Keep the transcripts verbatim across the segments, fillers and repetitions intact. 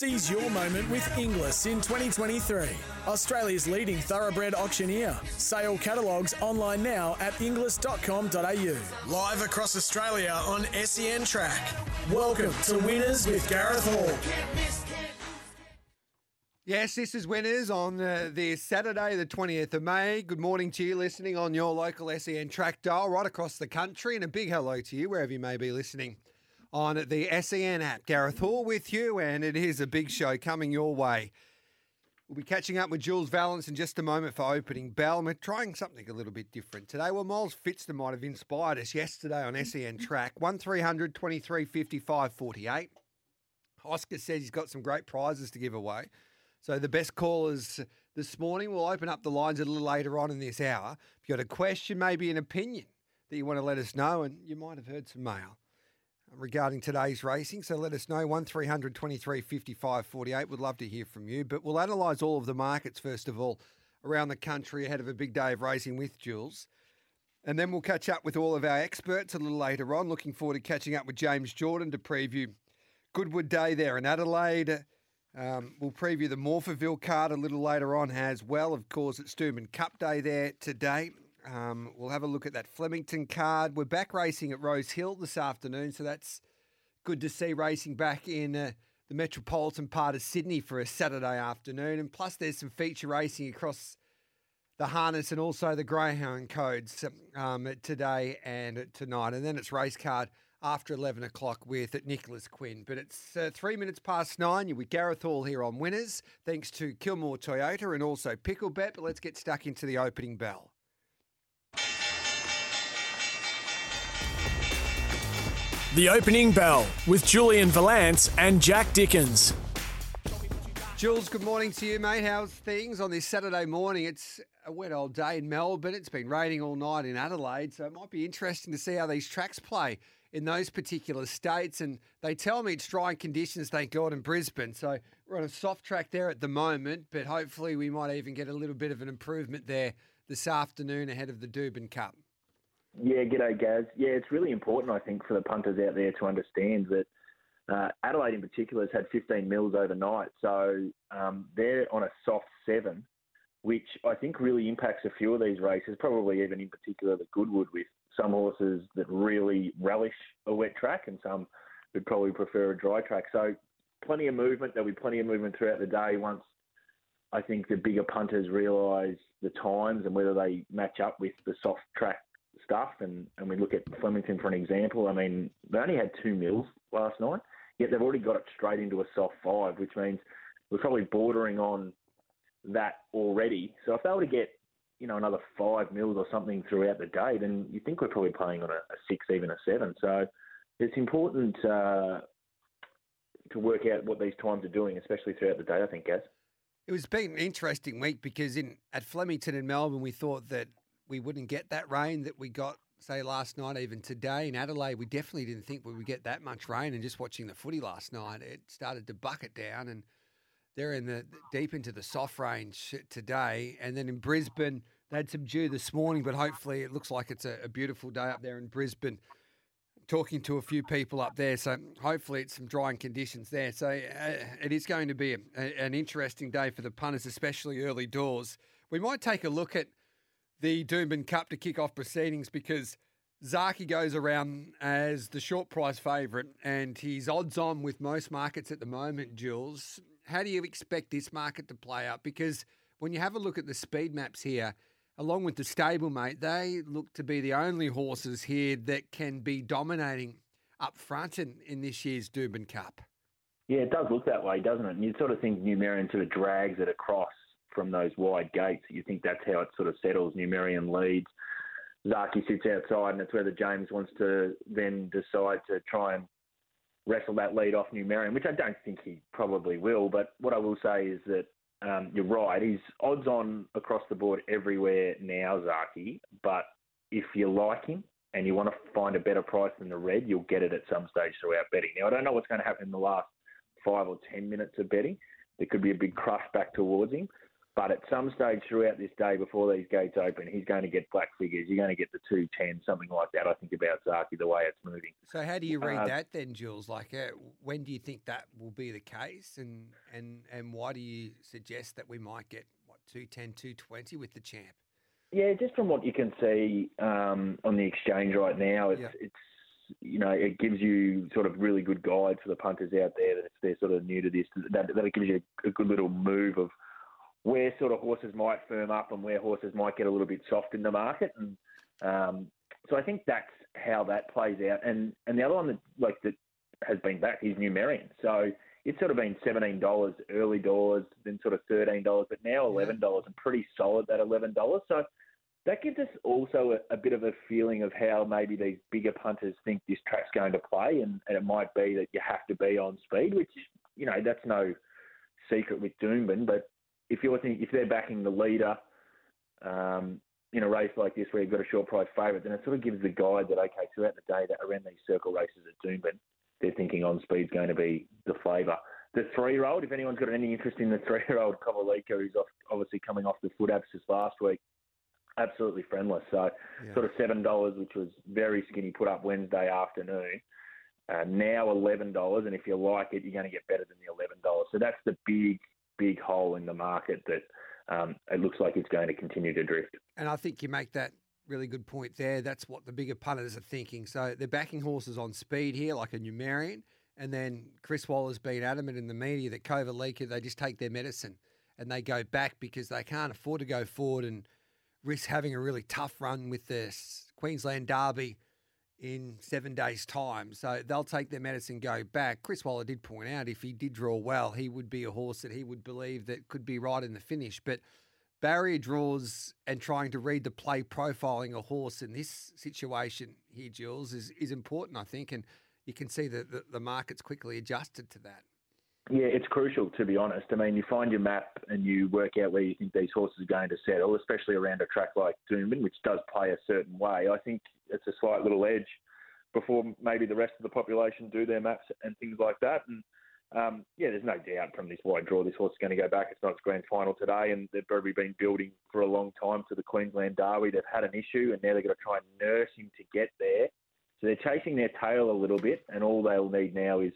Seize your moment with Inglis in twenty twenty-three. Australia's leading thoroughbred auctioneer. Sale catalogues online now at inglis dot com dot a u. Live across Australia on S E N Track. Welcome to Winners with Gareth Hall. Yes, this is Winners on uh, the Saturday, the twentieth of May. Good morning to you listening on your local S E N Track dial right across the country, and a big hello to you wherever you may be listening on the S E N app. Gareth Hall with you, and it is a big show coming your way. We'll be catching up with Jules Vallance in just a moment for opening bell, and we're trying something a little bit different today. Well, Miles Fitzner might have inspired us yesterday on S E N Track. one three hundred, twenty-three, fifty-five, forty-eight. Oscar says he's got some great prizes to give away. So the best callers this morning, we'll open up the lines a little later on in this hour. If you've got a question, maybe an opinion that you want to let us know, and you might have heard some mail regarding today's racing. So let us know, one three hundred, twenty-three, fifty-five, forty-eight. We'd love to hear from you. But we'll analyse all of the markets, first of all, around the country ahead of a big day of racing with Jules. And then we'll catch up with all of our experts a little later on. Looking forward to catching up with James Jordan to preview Goodwood Day there in Adelaide. Um, we'll preview the Morpherville card a little later on as well. Of course, it's Doomben Cup Day there today. Um, we'll have a look at that Flemington card. We're back racing at Rose Hill this afternoon, so that's good to see racing back in uh, the metropolitan part of Sydney for a Saturday afternoon. And plus, there's some feature racing across the harness and also the greyhound codes um, today and tonight. And then it's race card after eleven o'clock with Nicholas Quinn. But it's uh, three minutes past nine. You're with Gareth Hall here on Winners, thanks to Kilmore Toyota and also Picklebet. But let's get stuck into the opening bell. The opening bell with Julian Vallance and Jack Dickens. Jules, good morning to you, mate. How's things on this Saturday morning? It's a wet old day in Melbourne. It's been raining all night in Adelaide, so it might be interesting to see how these tracks play in those particular states. And they tell me it's dry conditions, thank God, in Brisbane. So we're on a soft track there at the moment, but hopefully we might even get a little bit of an improvement there this afternoon ahead of the Doomben Cup. Yeah, g'day, Gaz. Yeah, it's really important, I think, for the punters out there to understand that uh, Adelaide in particular has had fifteen mils overnight. So um, they're on a soft seven, which I think really impacts a few of these races, probably even in particular the Goodwood, with some horses that really relish a wet track and some would probably prefer a dry track. So plenty of movement. There'll be plenty of movement throughout the day once I think the bigger punters realise the times and whether they match up with the soft track stuff. And, and we look at Flemington for an example. I mean, they only had two mils last night, yet they've already got it straight into a soft five, which means we're probably bordering on that already. So if they were to get, you know, another five mils or something throughout the day, then you think we're probably playing on a, a six, even a seven. So it's important uh, to work out what these times are doing, especially throughout the day, I think, Gaz. It was been an interesting week because in at Flemington and Melbourne, we thought that we wouldn't get that rain that we got, say, last night, even today. In Adelaide, we definitely didn't think we would get that much rain. And just watching the footy last night, it started to bucket down and they're in the deep into the soft range today. And then in Brisbane, they had some dew this morning, but hopefully it looks like it's a, a beautiful day up there in Brisbane. Talking to a few people up there, so hopefully it's some drying conditions there. So uh, it is going to be a, a, an interesting day for the punters, especially early doors. We might take a look at the Doomben Cup to kick off proceedings because Zaaki goes around as the short price favourite and he's odds on with most markets at the moment, Jules. How do you expect this market to play out? Because when you have a look at the speed maps here, along with the stable, mate, they look to be the only horses here that can be dominating up front in, in this year's Doomben Cup. Yeah, it does look that way, doesn't it? And you'd sort of think Numerian sort of drags it across from those wide gates. You think that's how it sort of settles. Numerian leads. Zaaki sits outside, and it's whether James wants to then decide to try and wrestle that lead off Numerian, which I don't think he probably will. But what I will say is that um, you're right. He's odds on across the board everywhere now, Zaaki. But if you like him and you want to find a better price than the red, you'll get it at some stage throughout betting. Now, I don't know what's going to happen in the last five or ten minutes of betting. There could be a big crush back towards him. But at some stage throughout this day, before these gates open, he's going to get black figures. You're going to get the two ten, something like that, I think, about Zaaki, the way it's moving. So how do you read um, that then, Jules? Like, uh, when do you think that will be the case? And, and, and why do you suggest that we might get, what, two ten, two twenty with the champ? Yeah, just from what you can see um, on the exchange right now, it's, yeah. it's you know, it gives you sort of really good guide for the punters out there that if they're sort of new to this, that, that it gives you a good little move of where sort of horses might firm up and where horses might get a little bit soft in the market. And um, so I think that's how that plays out. And and the other one that like that has been back is Numerian. So it's sort of been seventeen dollars early doors, then sort of thirteen dollars, but now eleven dollars, and pretty solid that eleven dollars. So that gives us also a, a bit of a feeling of how maybe these bigger punters think this track's going to play. And, and it might be that you have to be on speed, which, you know, that's no secret with Doomben, but if you're thinking, if they're backing the leader um, in a race like this where you've got a short price favourite, then it sort of gives the guide that, okay, throughout the day that around these circle races at Doomben, they're thinking on speed's going to be the flavour. The three-year-old, if anyone's got any interest in the three-year-old Kovalica, who's off, obviously coming off the foot abscess last week, absolutely friendless. So yeah. sort of seven dollars, which was very skinny, put up Wednesday afternoon. Uh, now eleven dollars, and if you like it, you're going to get better than the eleven dollars. So that's the big... big hole in the market that um, it looks like it's going to continue to drift. And I think you make that really good point there. That's what the bigger punters are thinking. So they're backing horses on speed here, like a Numerian. And then Chris Waller's been adamant in the media that Kovalica, they just take their medicine and they go back because they can't afford to go forward and risk having a really tough run with the Queensland Derby in seven days' time. So they'll take their medicine, go back. Chris Waller did point out if he did draw well, he would be a horse that he would believe that could be right in the finish. But barrier draws and trying to read the play, profiling a horse in this situation here, Jules, is, is important, I think. And you can see that the, the market's quickly adjusted to that. Yeah, it's crucial, to be honest. I mean, you find your map and you work out where you think these horses are going to settle, especially around a track like Doomben, which does play a certain way. I think it's a slight little edge before maybe the rest of the population do their maps and things like that. And, um, yeah, there's no doubt from this wide draw this horse is going to go back. It's not its grand final today, and they've probably been building for a long time to the Queensland Derby. They've had an issue, and now they've got to try and nurse him to get there. So they're chasing their tail a little bit, and all they'll need now is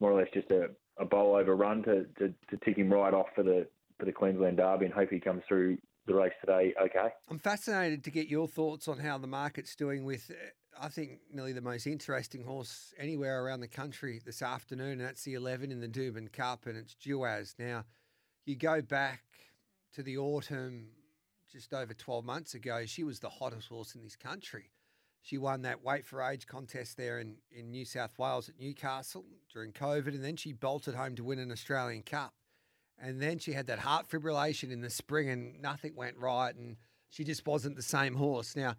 more or less just a... a bowl over run to, to, to tick him right off for the for the Queensland Derby, and hope he comes through the race today okay. I'm fascinated to get your thoughts on how the market's doing with, I think, nearly the most interesting horse anywhere around the country this afternoon, and that's the eleven in the Doomben Cup, and it's Duaz. Now, you go back to the autumn just over twelve months ago, she was the hottest horse in this country. She won that weight for age contest there in, in New South Wales at Newcastle during COVID, and then she bolted home to win an Australian Cup. And then she had that heart fibrillation in the spring and nothing went right, and she just wasn't the same horse. Now,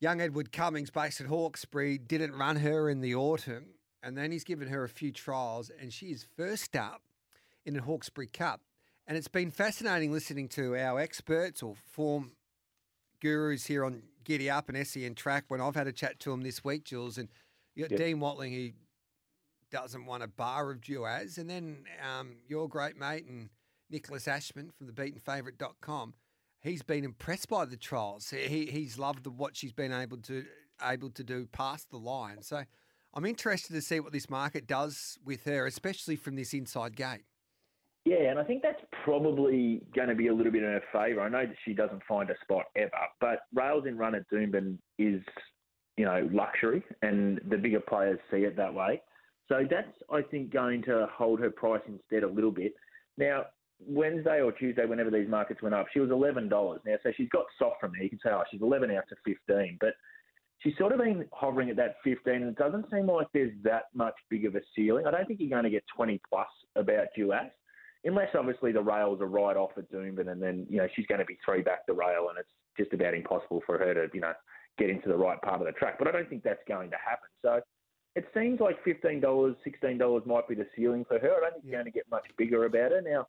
young Edward Cummings, based at Hawkesbury, didn't run her in the autumn, and then he's given her a few trials, and she is first up in the Hawkesbury Cup. And it's been fascinating listening to our experts or form gurus here on Giddy Up and S E N Track when I've had a chat to him this week, Jules, and you got yep. Dean Watling, who doesn't want a bar of Duaz, and then um, your great mate and Nicholas Ashman from the beaten favourite dot com, he's been impressed by the trials. He he's loved the, what she's been able to able to do past the line. So I'm interested to see what this market does with her, especially from this inside gate. Yeah, and I think that's probably going to be a little bit in her favour. I know that she doesn't find a spot ever, but rails in run at Doomben is, you know, luxury, and the bigger players see it that way. So that's, I think, going to hold her price instead a little bit. Now, Wednesday or Tuesday, whenever these markets went up, she was eleven dollars. Now, so she's got soft from there. You can say, oh, she's eleven out to fifteen, but she's sort of been hovering at that fifteen, and it doesn't seem like there's that much big of a ceiling. I don't think you're going to get twenty plus about Duaz. Unless, obviously, the rails are right off at Doomben, and then, you know, she's going to be three back the rail, and it's just about impossible for her to, you know, get into the right part of the track. But I don't think that's going to happen. So it seems like fifteen dollars, sixteen dollars might be the ceiling for her. I don't think you're going to get much bigger about her. Now,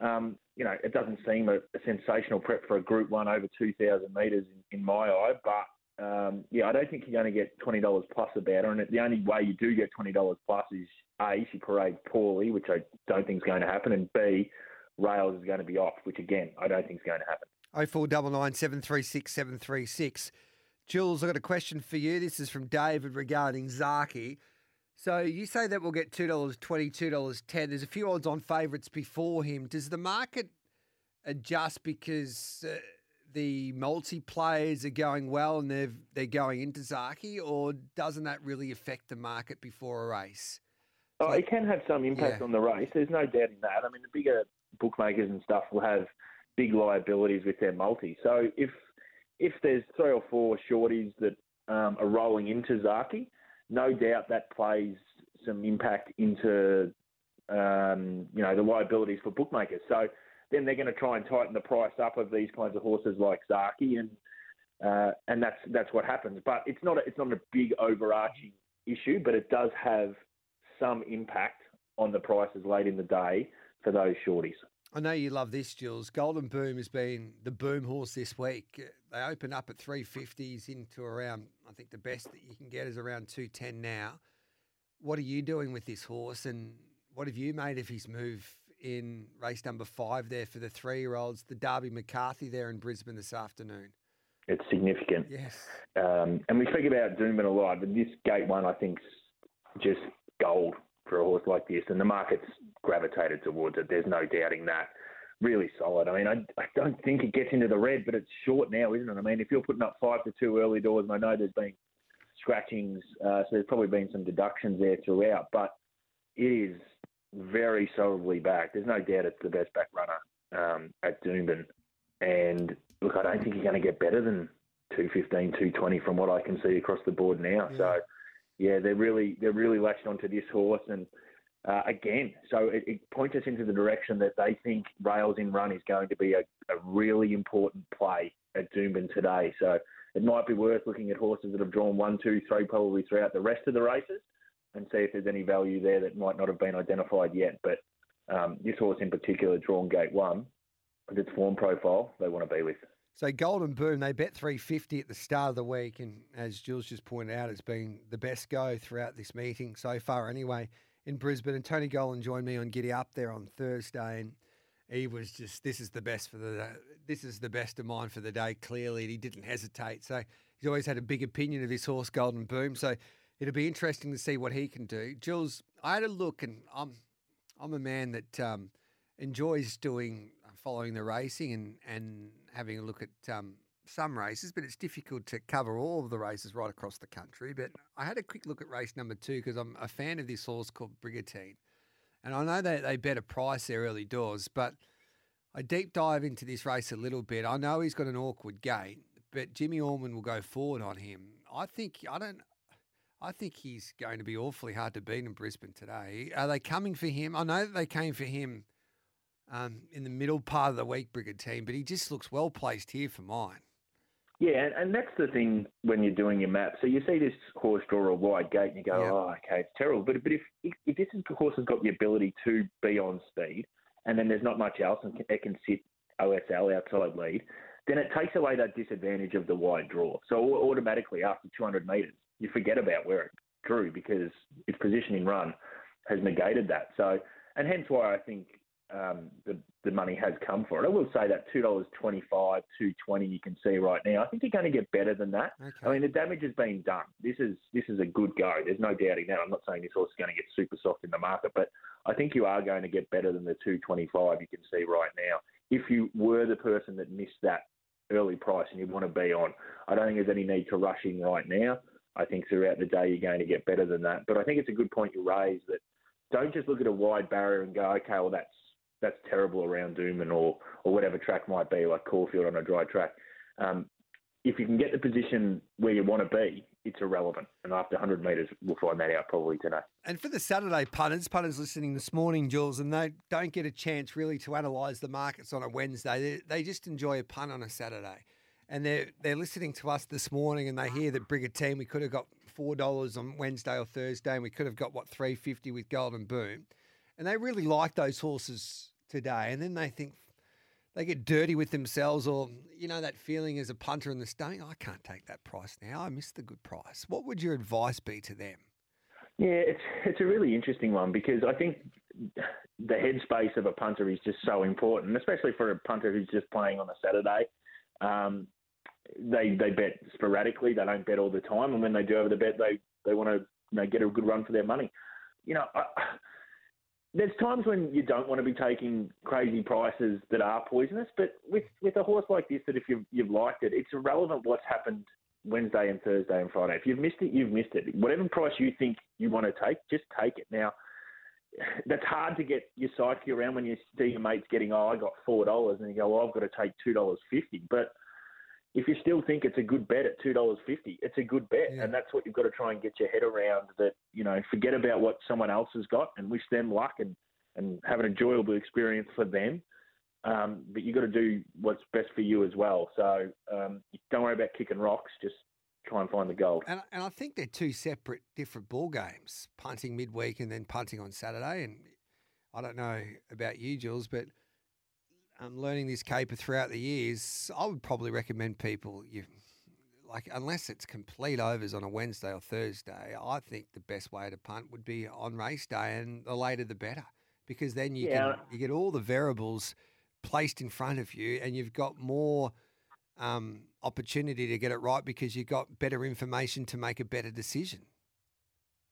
um, you know, it doesn't seem a, a sensational prep for a Group one over two thousand metres in, in my eye, but... Um, yeah, I don't think you're going to get twenty dollars plus about her. And the only way you do get twenty dollars plus is A, she parades poorly, which I don't think is going to happen, and B, Rails is going to be off, which again, I don't think is going to happen. oh four nine nine, seven three six, seven three six. Jules, I've got a question for you. This is from David regarding Zaaki. So you say that we'll get two dollars twenty, two dollars ten. There's a few odds on favourites before him. Does the market adjust because uh, the multi players are going well and they're they're going into Zaaki, or doesn't that really affect the market before a race? Oh, like, it can have some impact yeah. on the race. There's no doubt in that. I mean, the bigger bookmakers and stuff will have big liabilities with their multi. So if if there's three or four shorties that um, are rolling into Zaaki, no doubt that plays some impact into um, you know the liabilities for bookmakers. So then they're going to try and tighten the price up of these kinds of horses like Zaaki, and uh, and that's that's what happens. But it's not a, it's not a big overarching issue, but it does have some impact on the prices late in the day for those shorties. I know you love this, Jules. Golden Boom has been the boom horse this week. They open up at three fifties into around, I think the best that you can get is around two ten now. What are you doing with this horse, and what have you made of his move in race number five there for the three-year-olds, the Derby McCarthy there in Brisbane this afternoon? It's significant. Yes. Um, and we speak about Doomben a lot, but this gate one I think's just gold for a horse like this, and the market's gravitated towards it. There's no doubting that. Really solid. I mean, I, I don't think it gets into the red, but it's short now, isn't it? I mean, if you're putting up five to two early doors, and I know there's been scratchings, uh, so there's probably been some deductions there throughout, but it is very solidly back. There's no doubt it's the best back runner um, at Doomben. And, look, I don't think you're going to get better than two fifteen, two twenty from what I can see across the board now. Yeah. So, yeah, they're really they're really latched onto this horse. And, uh, again, so it, it points us into the direction that they think Rails in Run is going to be a, a really important play at Doomben today. So it might be worth looking at horses that have drawn one, two, three probably throughout the rest of the races, and see if there's any value there that might not have been identified yet. But um, this horse in particular, drawn gate one, with its form profile, they want to be with. So Golden Boom, they bet three fifty at the start of the week, and as Jules just pointed out, it's been the best go throughout this meeting so far anyway in Brisbane. And Tony Golan joined me on Giddy Up there on Thursday, and he was just, this is the best for the this is the best of mine for the day, clearly, and he didn't hesitate. So he's always had a big opinion of this horse, Golden Boom. So it'll be interesting to see what he can do. Jules, I had a look, and I'm I'm a man that um, enjoys doing following the racing and, and having a look at um, some races, but it's difficult to cover all of the races right across the country. But I had a quick look at race number two because I'm a fan of this horse called Brigantine. And I know that they, they bet a price there early doors, but I deep dive into this race a little bit. I know he's got an awkward gait, but Jimmy Orman will go forward on him. I think, I don't... I think he's going to be awfully hard to beat in Brisbane today. Are they coming for him? I know that they came for him um, in the middle part of the week, Brigantine, but he just looks well placed here for mine. Yeah, and, and that's the thing when you're doing your map. So you see this horse draw a wide gate and you go, yep. oh, okay, it's terrible. But but if, if this horse has got the ability to be on speed and then there's not much else and it can sit O S L, outside lead, then it takes away that disadvantage of the wide draw. So automatically after two hundred metres, you forget about where it drew because its position in run has negated that. So, and hence why I think um, the, the money has come for it. I will say that two dollars twenty-five, two dollars twenty you can see right now. I think you're going to get better than that. Okay. I mean, the damage has been done. This is this is a good go. There's no doubting that. I'm not saying this horse is going to get super soft in the market, but I think you are going to get better than the two twenty-five you can see right now. If you were the person that missed that early price and you want to be on, I don't think there's any need to rushing right now. I think throughout the day you're going to get better than that. But I think it's a good point you raise that don't just look at a wide barrier and go, okay, well, that's that's terrible around Doomben or or whatever track might be, like Caulfield on a dry track. Um, if you can get the position where you want to be, it's irrelevant. And after one hundred metres, we'll find that out probably today. And for the Saturday punters, punters listening this morning, Jules, and they don't get a chance really to analyse the markets on a Wednesday. They, they just enjoy a punt on a Saturday. And they're, they're listening to us this morning and they hear that Brigantine, we could have got four dollars on Wednesday or Thursday and we could have got, what, three fifty with Golden Boom. And they really like those horses today. And then they think they get dirty with themselves or, you know, that feeling as a punter in the stomach, oh, I can't take that price now. I missed the good price. What would your advice be to them? Yeah, it's it's a really interesting one because I think – the headspace of a punter is just so important, especially for a punter who's just playing on a Saturday. Um, they they bet sporadically. They don't bet all the time. And when they do have the bet, they, they want to you know, get a good run for their money. You know, I, there's times when you don't want to be taking crazy prices that are poisonous, but with, with a horse like this, that if you've, you've liked it, it's irrelevant what's happened Wednesday and Thursday and Friday. If you've missed it, you've missed it. Whatever price you think you want to take, just take it. Now, that's hard to get your psyche around when you see your mates getting, oh, I got four dollars, and you go, well, I've got to take two dollars fifty. But if you still think it's a good bet at two dollars fifty, it's a good bet. Yeah. And that's what you've got to try and get your head around, that, you know, forget about what someone else has got and wish them luck and, and have an enjoyable experience for them. Um, but you've got to do what's best for you as well. So um, don't worry about kicking rocks. Just try and find the gold. And, and I think they're two separate, different ball games, punting midweek and then punting on Saturday. And I don't know about you, Jules, but um, learning this caper throughout the years, I would probably recommend people, you like unless it's complete overs on a Wednesday or Thursday, I think the best way to punt would be on race day, and the later the better, because then you, yeah. can, you get all the variables placed in front of you, and you've got more um, opportunity to get it right because you've got better information to make a better decision.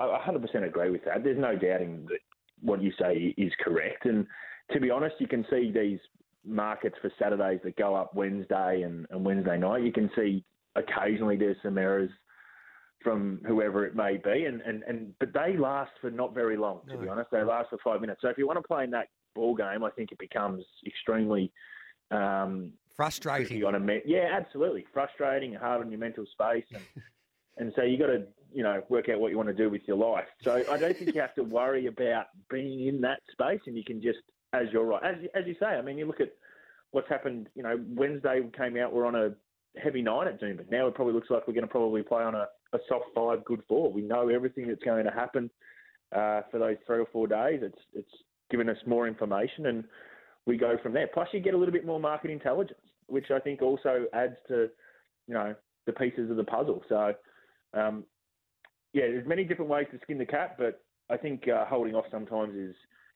I one hundred percent agree with that. There's no doubting that what you say is correct. And to be honest, you can see these markets for Saturdays that go up Wednesday and, and Wednesday night. You can see occasionally there's some errors from whoever it may be, and, and, and but they last for not very long, to no. be honest. They last for five minutes. So if you want to play in that ball game, I think it becomes extremely um, frustrating. On a me- yeah, absolutely frustrating, hard on your mental space, and, and so you got to you know work out what you want to do with your life. So I don't think you have to worry about being in that space, and you can just, as you're right, as as you say. I mean, you look at what's happened. You know, Wednesday came out, we're on a heavy nine at Doomben. Now it probably looks like we're going to probably play on a, a soft five, good four. We know everything that's going to happen uh, for those three or four days. It's it's given us more information, and we go from there. Plus, you get a little bit more market intelligence, which I think also adds to, you know, the pieces of the puzzle. So, um, yeah, there's many different ways to skin the cat, but I think uh, holding off sometimes is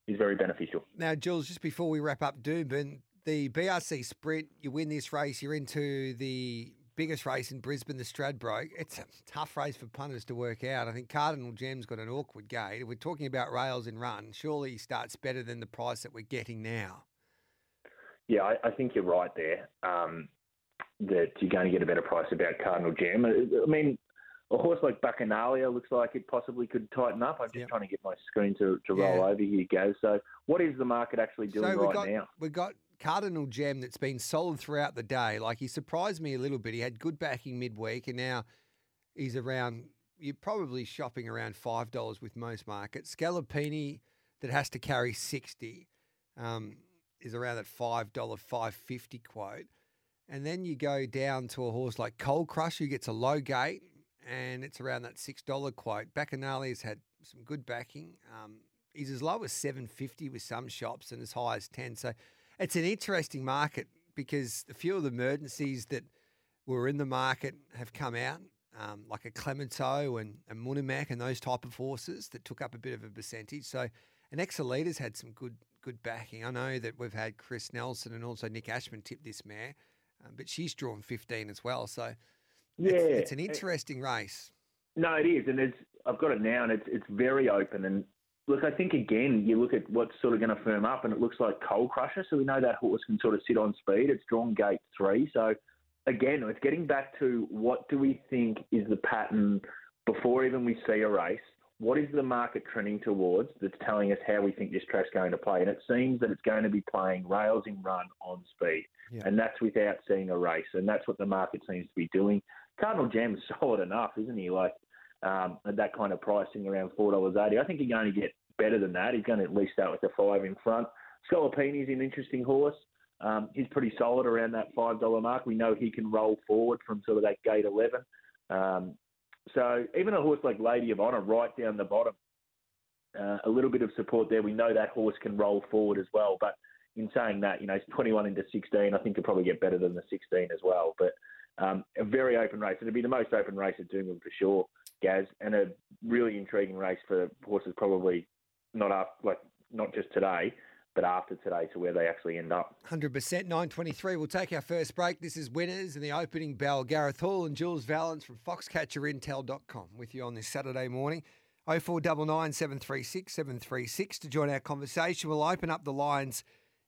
is very beneficial. Now, Jules, just before we wrap up Doomben, the B R C Sprint, you win this race, you're into the biggest race in Brisbane, the Stradbroke. It's a tough race for punters to work out. I think Cardinal Gem's got an awkward gate. We're talking about rails and run. Surely he starts better than the price that we're getting now. Yeah, I, I think you're right there, um, that you're going to get a better price about Cardinal Gem. I, I mean, a horse like Bacchanalia looks like it possibly could tighten up. I'm just yep. trying to get my screen to, to roll yeah. over here, Gaz. So what is the market actually doing so right got, now? We've got Cardinal Gem that's been solid throughout the day. Like, he surprised me a little bit. He had good backing midweek, and now he's around, you're probably shopping around five dollars with most markets. Scalopini, that has to carry sixty, um, is around that five dollars, five fifty quote. And then you go down to a horse like Cold Crush, who gets a low gate, and it's around that six dollars quote. Bacchanalia's had some good backing. Um, he's as low as seven fifty with some shops and as high as ten. So it's an interesting market because a few of the emergencies that were in the market have come out, um, like a Clementeau and a Munimac and those type of horses that took up a bit of a percentage. So an Exelita's had some good good backing. I know that we've had Chris Nelson and also Nick Ashman tip this mare, um, but she's drawn fifteen as well. So yeah, it's, it's an interesting it, race. No, it is. And it's, I've got it now, and it's it's very open. And look, I think, again, you look at what's sort of going to firm up, and it looks like Coal Crusher. So we know that horse can sort of sit on speed. It's drawn gate three. So, again, it's getting back to what do we think is the pattern before even we see a race? What is the market trending towards that's telling us how we think this track's going to play? And it seems that it's going to be playing rails in run on speed. Yeah. And that's without seeing a race. And that's what the market seems to be doing. Cardinal Gem is solid enough, isn't he? Like, Um, at that kind of pricing around four dollars eighty. I think you're going to get better than that. He's going to at least start with a five in front. Scalopini's an interesting horse. Um, he's pretty solid around that five dollars mark. We know he can roll forward from sort of that gate eleven. Um, so even a horse like Lady of Honor right down the bottom, uh, a little bit of support there. We know that horse can roll forward as well. But in saying that, you know, it's twenty-one into sixteen. I think he'll probably get better than the sixteen as well. But um, a very open race. It'll be the most open race at Doomben for sure, Gaz, and a really intriguing race for horses probably not up, like not just today, but after today to where they actually end up. one hundred percent, nine twenty-three. We'll take our first break. This is Winners and the opening bell. Gareth Hall and Jules Vallance from foxcatcher intel dot com with you on this Saturday morning. oh four nine nine, seven three six, seven three six to join our conversation. We'll open up the lines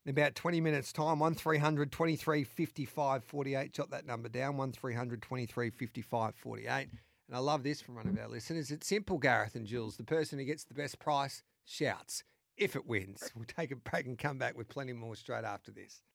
in about twenty minutes' time. one three hundred, twenty-three, fifty-five, forty-eight. Jot that number down, one three hundred, twenty-three, fifty-five, forty-eight. And I love this from one of our listeners. It's simple, Gareth and Jules. The person who gets the best price shouts if it wins. We'll take a break and come back with plenty more straight after this.